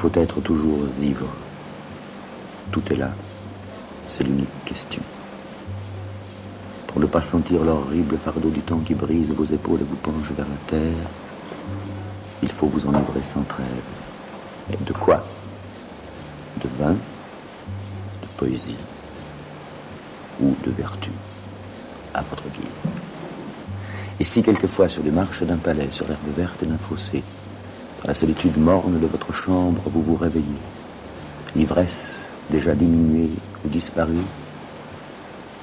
faut être toujours ivre. Tout est là, c'est l'unique question. Pour ne pas sentir l'horrible fardeau du temps qui brise vos épaules et vous penche vers la terre, il faut vous enivrer sans trêve. Et de quoi? De vin, de poésie ou de vertu, à votre guise. Et si quelquefois sur les marches d'un palais, sur l'herbe verte d'un fossé, dans la solitude morne de votre chambre, vous vous réveillez, l'ivresse déjà diminuée ou disparue,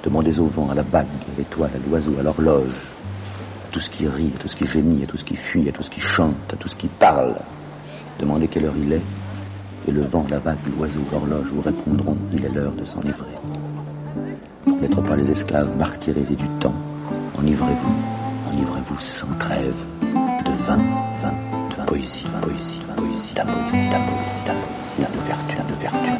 demandez au vent, à la bague, à l'étoile, à l'oiseau, à l'horloge, à tout ce qui rit, à tout ce qui gémit, à tout ce qui fuit, à tout ce qui chante, à tout ce qui parle. Demandez quelle heure il est, et le vent, la vague, l'oiseau, l'horloge vous répondront, il est l'heure de s'enivrer. Pour n'être pas les esclaves martyrisés du temps, enivrez-vous sans trêve de vin, de poésie, d'amour, de vertu, amour.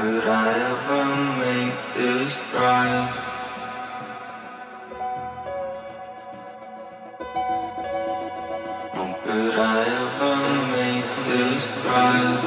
Could I ever make this right? Could I ever make this right?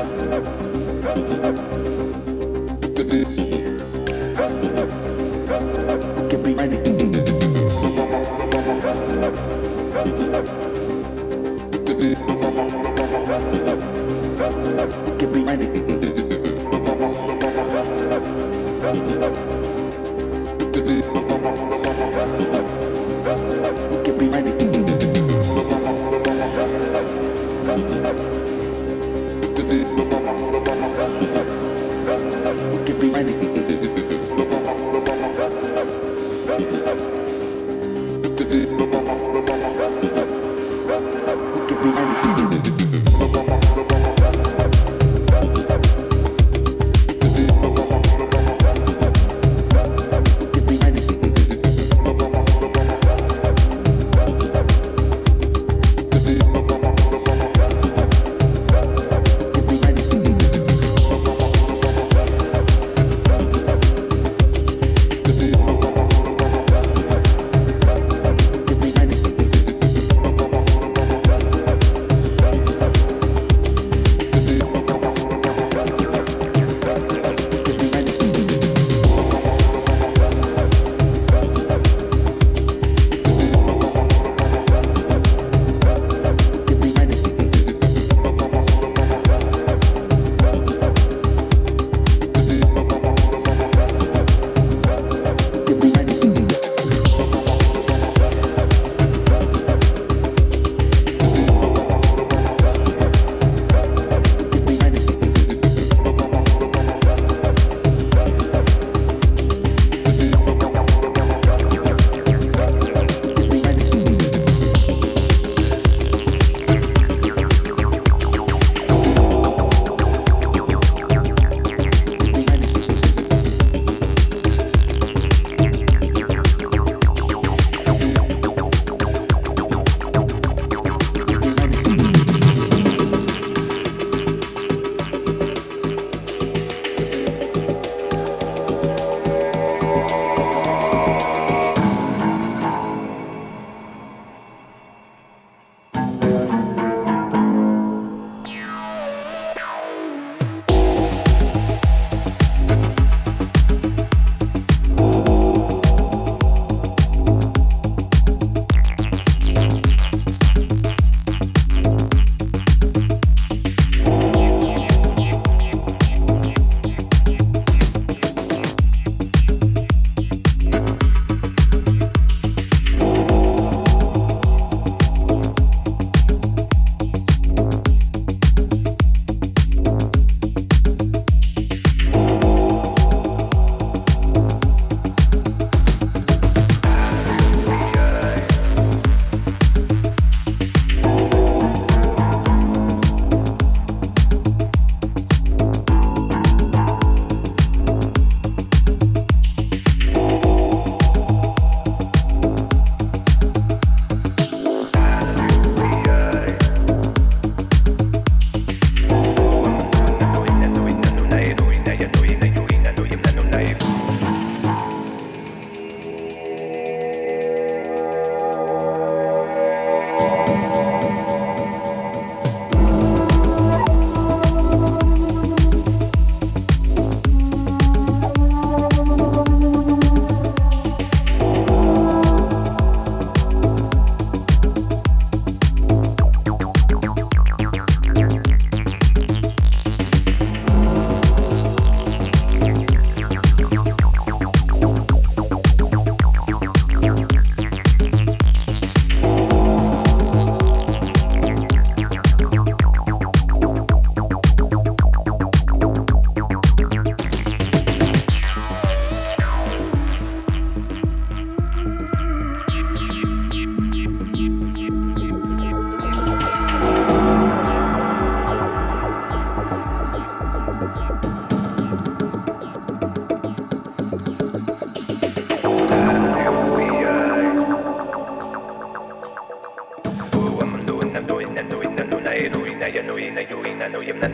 know you, I know you, I know you, I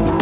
know you.